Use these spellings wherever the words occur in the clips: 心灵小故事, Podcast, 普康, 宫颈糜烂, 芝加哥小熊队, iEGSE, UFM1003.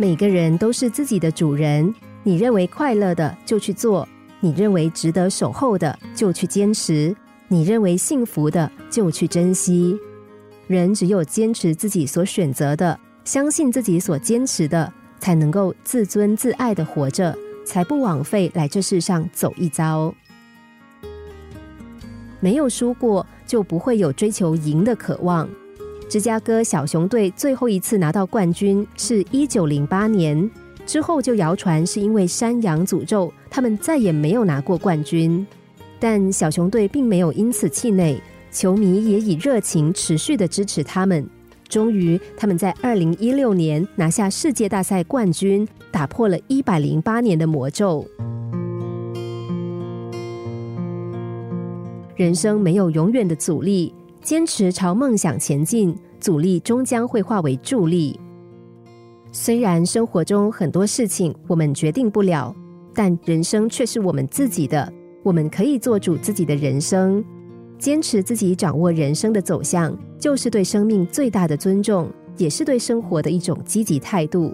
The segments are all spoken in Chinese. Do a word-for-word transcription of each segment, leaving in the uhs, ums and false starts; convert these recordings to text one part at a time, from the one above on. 每个人都是自己的主人，你认为快乐的就去做，你认为值得守候的就去坚持，你认为幸福的就去珍惜。人只有坚持自己所选择的，相信自己所坚持的，才能够自尊自爱的活着，才不枉费来这世上走一遭。没有输过，就不会有追求赢的渴望。芝加哥小熊队最后一次拿到冠军是一九零八年，之后就谣传是因为山羊诅咒，他们再也没有拿过冠军。但小熊队并没有因此气馁，球迷也以热情持续的支持他们。终于，他们在二零一六年拿下世界大赛冠军，打破了一百零八年的魔咒。人生没有永远的阻力，坚持朝梦想前进，阻力终将会化为助力。虽然生活中很多事情我们决定不了，但人生却是我们自己的，我们可以做主自己的人生。坚持自己掌握人生的走向，就是对生命最大的尊重，也是对生活的一种积极态度。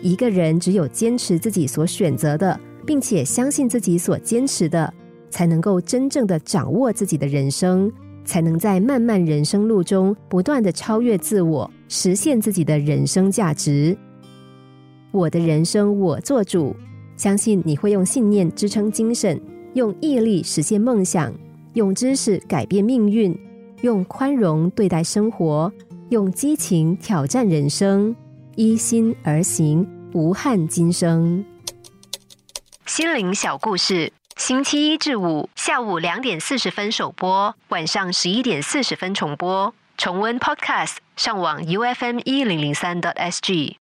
一个人只有坚持自己所选择的，并且相信自己所坚持的，才能够真正的掌握自己的人生，才能在漫漫人生路中不断的超越自我，实现自己的人生价值。我的人生我做主，相信你会用信念支撑精神，用毅力实现梦想，用知识改变命运，用宽容对待生活，用激情挑战人生，依心而行，无憾今生。心灵小故事，星期一至五下午两点四十分首播，晚上十一点四十分重播。重温 Podcast， 上网 U F M 一零零三 点 S G。